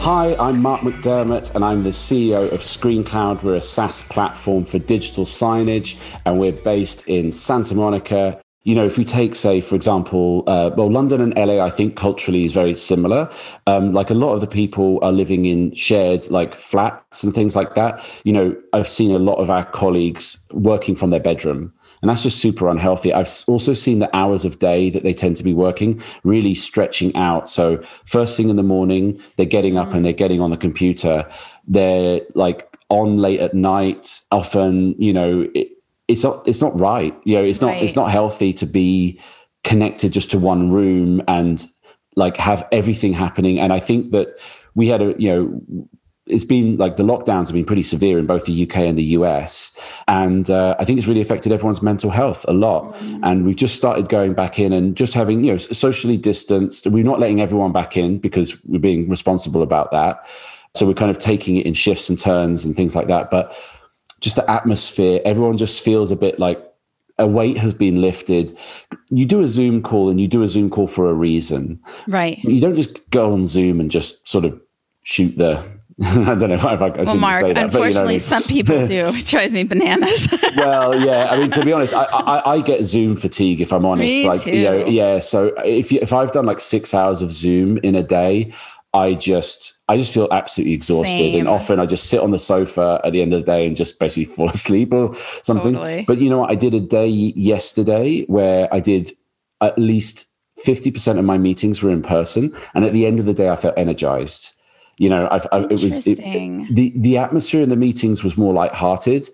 Hi, I'm Mark McDermott, and I'm the CEO of ScreenCloud. We're a SaaS platform for digital signage, and we're based in Santa Monica. You know, if we take, say, for example, London and LA, I think culturally is very similar. Like a lot of the people are living in shared, like, flats and things like that. You know, I've seen a lot of our colleagues working from their bedroom. And that's just super unhealthy. I've also seen the hours of day that they tend to be working really stretching out. So first thing in the morning, they're getting up and they're getting on the computer. They're like on late at night. Often, you know, it's not right. You know, it's not healthy to be connected just to one room and like have everything happening. And I think that we had it's been like the lockdowns have been pretty severe in both the UK and the US. And I think it's really affected everyone's mental health a lot. Mm-hmm. And we've just started going back in and just having, you know, socially distanced. We're not letting everyone back in because we're being responsible about that. So we're kind of taking it in shifts and turns and things like that. But just the atmosphere, everyone just feels a bit like a weight has been lifted. You do a Zoom call and you do a Zoom call for a reason. Right. You don't just go on Zoom and just sort of shoot the... I don't know if I shouldn't say that. Well, Mark, unfortunately, but, you know, some people do. It drives me bananas. Well, yeah. I mean, to be honest, I get Zoom fatigue, if I'm honest. Me too. You know, yeah. So if I've done like 6 hours of Zoom in a day, I just feel absolutely exhausted. Same. And often I just sit on the sofa at the end of the day and just basically fall asleep or something. Totally. But you know what? I did a day yesterday where I did at least 50% of my meetings were in person. And at the end of the day, I felt energized. You know, the atmosphere in the meetings was more lighthearted.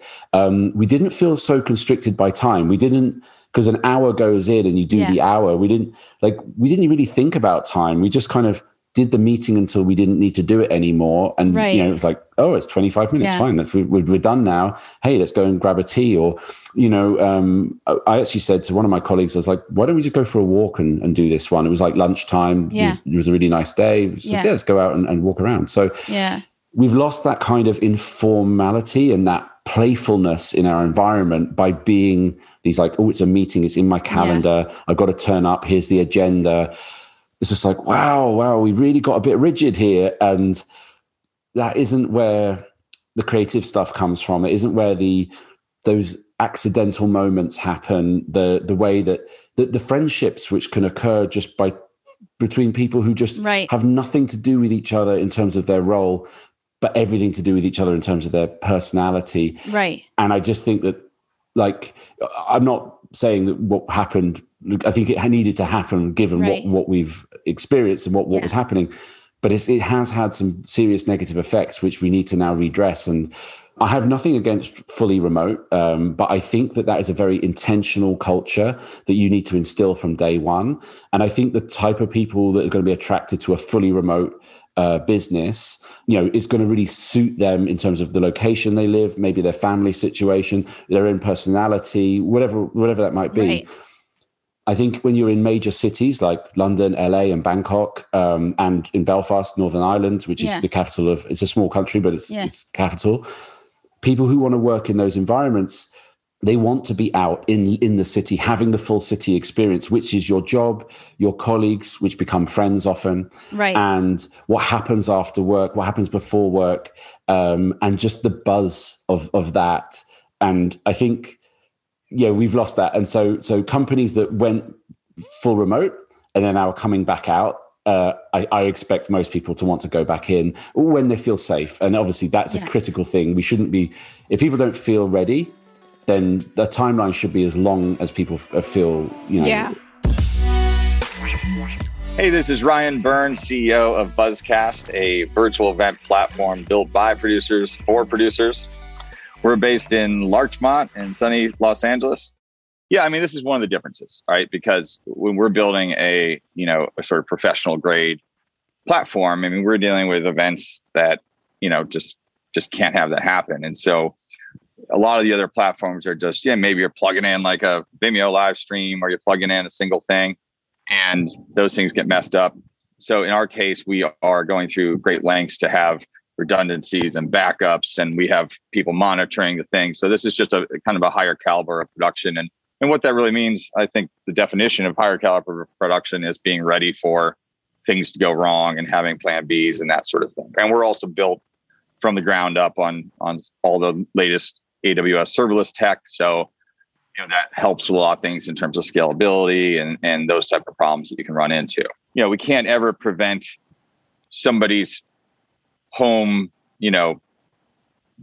We didn't feel so constricted by time. We didn't, because an hour goes in and you do the hour. We didn't really think about time. We just kind of did the meeting until we didn't need to do it anymore. And, you know, it was like, oh, it's 25 minutes. Yeah. Fine. We're done now. Hey, let's go and grab a tea. Or, you know, I actually said to one of my colleagues, I was like, why don't we just go for a walk and do this one? It was like lunchtime. Yeah. It was a really nice day. Like, let's go out and walk around. So we've lost that kind of informality and that playfulness in our environment by being these like, oh, it's a meeting. It's in my calendar. Yeah. I've got to turn up. Here's the agenda. It's just like, wow, we really got a bit rigid here. And that isn't where the creative stuff comes from. It isn't where those accidental moments happen, the way that the friendships which can occur just between people who just have nothing to do with each other in terms of their role, but everything to do with each other in terms of their personality. Right. And I just think that, like, I'm not saying that what happened, I think it needed to happen given what we've experienced and what was happening, but it has had some serious negative effects, which we need to now redress. And I have nothing against fully remote, but I think that is a very intentional culture that you need to instill from day one. And I think the type of people that are going to be attracted to a fully remote business, you know, is going to really suit them in terms of the location they live, maybe their family situation, their own personality, whatever that might be. Right. I think when you're in major cities like London, LA, and Bangkok, and in Belfast, Northern Ireland, which is the capital of, it's a small country, but it's capital. People who want to work in those environments, they want to be out in the city, having the full city experience, which is your job, your colleagues, which become friends often, and what happens after work, what happens before work, and just the buzz of that. And I think yeah, we've lost that. And so companies that went full remote and then now are coming back out, I expect most people to want to go back in when they feel safe. And obviously that's a critical thing. We shouldn't be, if people don't feel ready, then the timeline should be as long as people feel, you know. Yeah. Hey, this is Ryan Byrne, CEO of Buzzcast, a virtual event platform built by producers for producers. We're based in Larchmont in sunny Los Angeles. Yeah, I mean, this is one of the differences, right? Because when we're building a, you know, a sort of professional grade platform, I mean, we're dealing with events that, you know, just can't have that happen. And so a lot of the other platforms are just, yeah, maybe you're plugging in like a Vimeo live stream, or you're plugging in a single thing, and those things get messed up. So in our case, we are going through great lengths to have redundancies and backups, and we have people monitoring the thing. So this is just a kind of a higher caliber of production. And what that really means, I think the definition of higher caliber of production is being ready for things to go wrong and having plan Bs and that sort of thing. And we're also built from the ground up on all the latest AWS serverless tech. So, you know, that helps with a lot of things in terms of scalability and those type of problems that you can run into. You know, we can't ever prevent somebody's home, you know,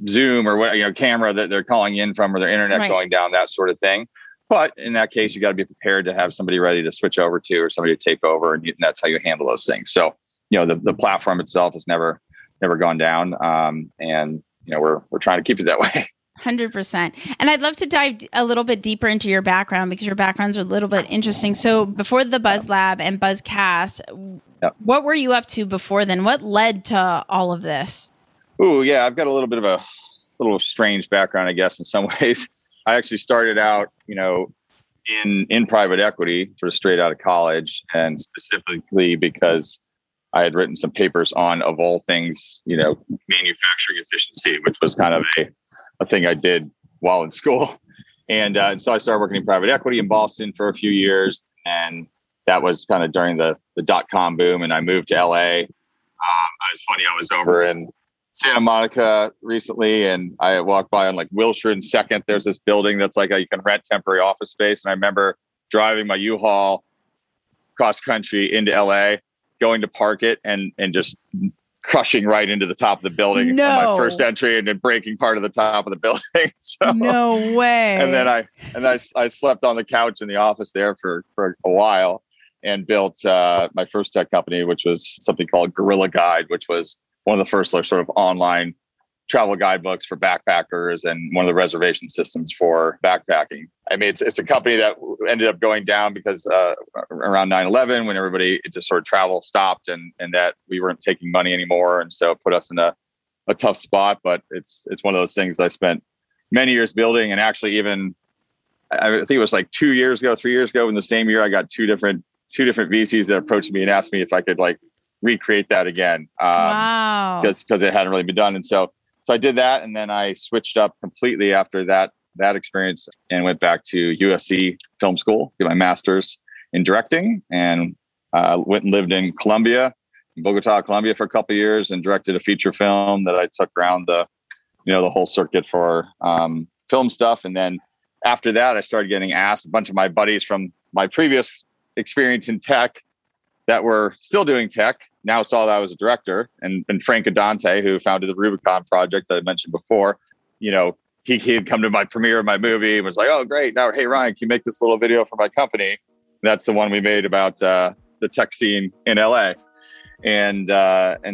Zoom or what, you know, camera that they're calling in from, or their internet going down, that sort of thing. But in that case, you got to be prepared to have somebody ready to switch over to, or somebody to take over. And that's how you handle those things. So, you know, the platform itself has never gone down. And, you know, we're trying to keep it that way. 100%. And I'd love to dive a little bit deeper into your background, because your backgrounds are a little bit interesting. So before the Buzz Lab and Buzzcast, what were you up to before then? What led to all of this? Oh, yeah, I've got a little bit of a little strange background, I guess, in some ways. I actually started out, you know, in private equity, sort of straight out of college, and specifically because I had written some papers on, of all things, you know, manufacturing efficiency, which was kind of a thing I did while in school. And so I started working in private equity in Boston for a few years. And that was kind of during the dot-com boom. And I moved to LA. It was funny, I was over in Santa Monica recently, and I walked by on like Wilshire and Second. There's this building that's like you can rent temporary office space. And I remember driving my U-Haul cross country into LA, going to park it, and just crushing right into the top of the building on my first entry, and then breaking part of the top of the building. So, no way. And then I slept on the couch in the office there for a while, and built my first tech company, which was something called Guerrilla Guide, which was one of the first sort of online travel guidebooks for backpackers, and one of the reservation systems for backpacking. I mean, it's a company that ended up going down because around 9/11, when it just sort of travel stopped, and that we weren't taking money anymore. And so it put us in a tough spot, but it's one of those things I spent many years building. And actually, even, I think it was like 3 years ago, in the same year, I got two different VCs that approached me and asked me if I could like recreate that again. Wow. Because it hadn't really been done. And so I did that. And then I switched up completely after that experience, and went back to USC Film School, did my master's in directing, and went and lived in Bogota, Colombia for a couple of years, and directed a feature film that I took around the whole circuit for film stuff. And then after that, I started getting asked, a bunch of my buddies from my previous experience in tech that were still doing tech, now saw that I was a director, and Frank Adante, who founded the Rubicon project that I mentioned before, you know, he had come to my premiere of my movie and was like, oh, great. Now, hey, Ryan, can you make this little video for my company? That's the one we made about the tech scene in LA. And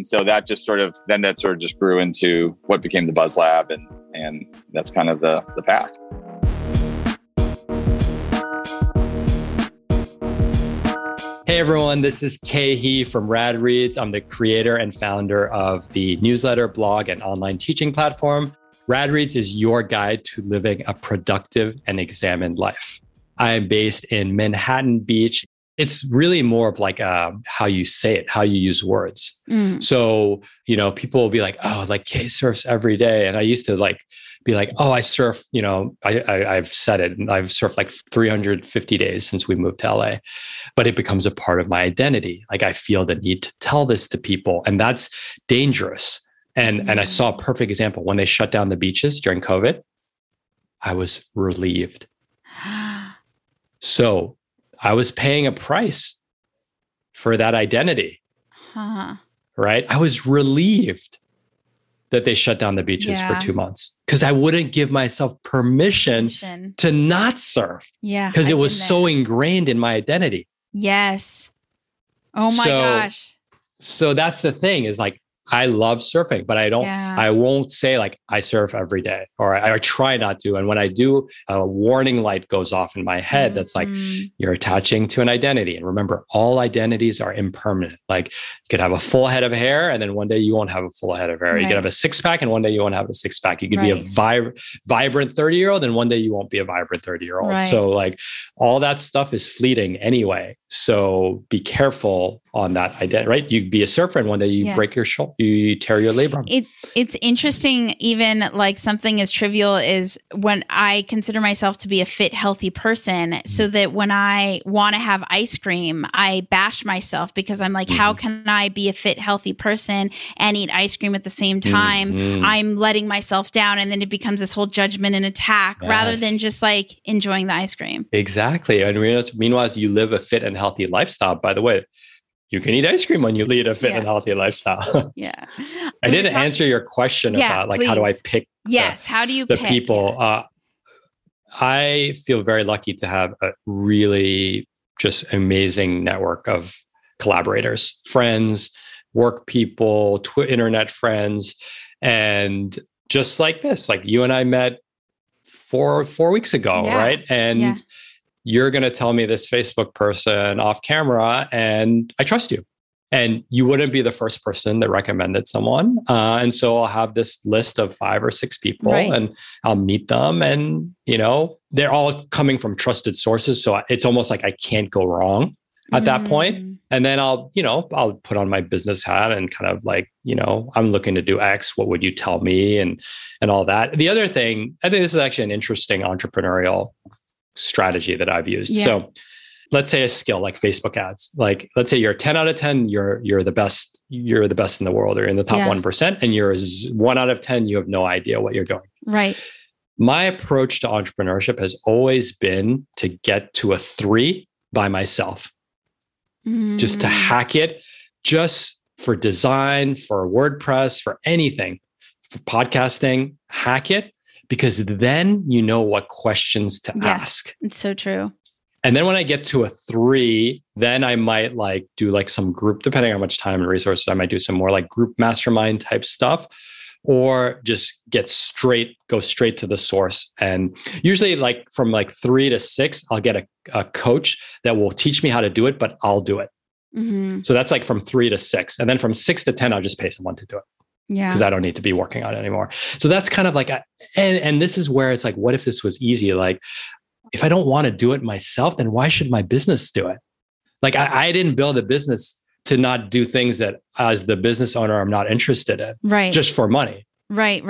so that just sort of, then that sort of just grew into what became the Buzz Lab. And that's kind of the path. Hey everyone, this is Khe Hy from Rad Reads. I'm the creator and founder of the newsletter, blog, and online teaching platform. Rad Reads is your guide to living a productive and examined life. I am based in Manhattan Beach. It's really more of like how you say it, how you use words. So, you know, people will be like, oh, like Khe surfs every day. And I used to like be like, oh, I surf, you know, I've said it, and I've surfed like 350 days since we moved to LA, but it becomes a part of my identity. Like I feel the need to tell this to people, and that's dangerous. And I saw a perfect example when they shut down the beaches during COVID. I was relieved. So I was paying a price for that identity, right? I was relieved that they shut down the beaches for 2 months because I wouldn't give myself permission to not surf because it was so ingrained in my identity. Yes. Oh my gosh. So that's the thing is like, I love surfing, but I don't, I won't say like I surf every day or I try not to. And when I do, a warning light goes off in my head. That's like, you're attaching to an identity. And remember, all identities are impermanent. Like you could have a full head of hair and then one day you won't have a full head of hair. Right. You could have a six pack and one day you won't have a six pack. You could be a vibrant 30-year-old and one day you won't be a vibrant 30-year-old. Right. So like all that stuff is fleeting anyway. So be careful on that identity, right? You'd be a surfer and one day you break your shoulder. You tear your labrum. It's interesting, even like something as trivial as when I consider myself to be a fit, healthy person, so that when I want to have ice cream, I bash myself because I'm like, how can I be a fit, healthy person and eat ice cream at the same time? I'm letting myself down. And then it becomes this whole judgment and attack rather than just like enjoying the ice cream. Exactly. And meanwhile, you live a fit and healthy lifestyle, by the way. You can eat ice cream when you lead a fit and healthy lifestyle. I didn't answer your question about like, how do I pick how do you pick people? I feel very lucky to have a really just amazing network of collaborators, friends, work people, internet friends. And just like this, like you and I met four weeks ago, right? And you're going to tell me this Facebook person off camera and I trust you. And you wouldn't be the first person that recommended someone. And so I'll have this list of 5 or 6 people and I'll meet them. And, you know, they're all coming from trusted sources. So it's almost like I can't go wrong at that point. And then I'll put on my business hat and kind of like, you know, I'm looking to do X. What would you tell me? And all that. The other thing, I think this is actually an interesting entrepreneurial strategy that I've used. So let's say a skill like Facebook ads, like let's say you're 10 out of 10, you're the best in the world or in the top 1%, and you're 1 out of 10, you have no idea what you're doing. Right. My approach to entrepreneurship has always been to get to a 3 by myself, just to hack it, just for design, for WordPress, for anything, for podcasting, hack it. Because then you know what questions to ask. It's so true. And then when I get to a 3, then I might like do like some group, depending on how much time and resources, I might do some more like group mastermind type stuff, or just go straight to the source. And usually like from like 3 to 6, I'll get a coach that will teach me how to do it, but I'll do it. So that's like from 3 to 6. And then from 6 to 10, I'll just pay someone to do it. Because I don't need to be working on it anymore. So that's kind of like, and this is where it's like, what if this was easy? Like, if I don't want to do it myself, then why should my business do it? Like, I didn't build a business to not do things that as the business owner, I'm not interested in, right? Just for money. Right.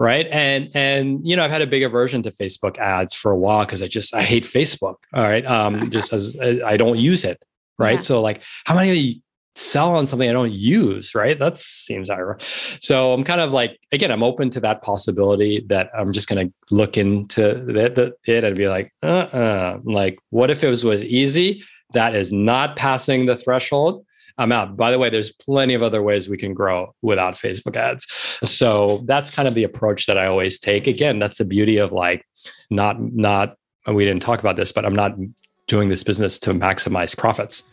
And, you know, I've had a big aversion to Facebook ads for a while because I hate Facebook. All right. Just as I don't use it. Right. Yeah. So like, how am I going to sell on something I don't use, right? That seems ironic. So I'm kind of like, again, I'm open to that possibility that I'm just going to look into it and be like, like, what if it was easy? That is not passing the threshold. I'm out. By the way, there's plenty of other ways we can grow without Facebook ads. So that's kind of the approach that I always take. Again, that's the beauty of like, not, we didn't talk about this, but I'm not doing this business to maximize profits.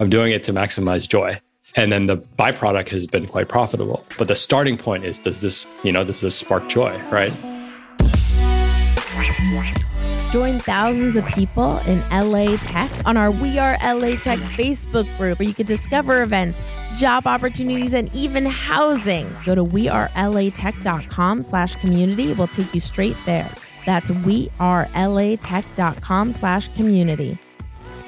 I'm doing it to maximize joy. And then the byproduct has been quite profitable. But the starting point is, does this spark joy, right? Join thousands of people in LA Tech on our We Are LA Tech Facebook group, where you can discover events, job opportunities, and even housing. Go to wearelatech.com/community. We'll take you straight there. That's wearelatech.com/community.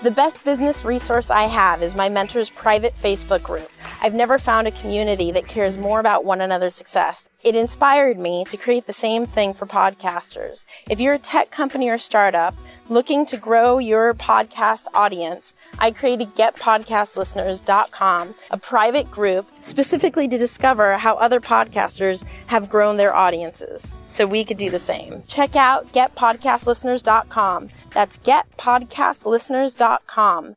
The best business resource I have is my mentor's private Facebook group. I've never found a community that cares more about one another's success It inspired me to create the same thing for podcasters. If you're a tech company or startup looking to grow your podcast audience, I created GetPodcastListeners.com, a private group specifically to discover how other podcasters have grown their audiences so we could do the same. Check out GetPodcastListeners.com. That's GetPodcastListeners.com.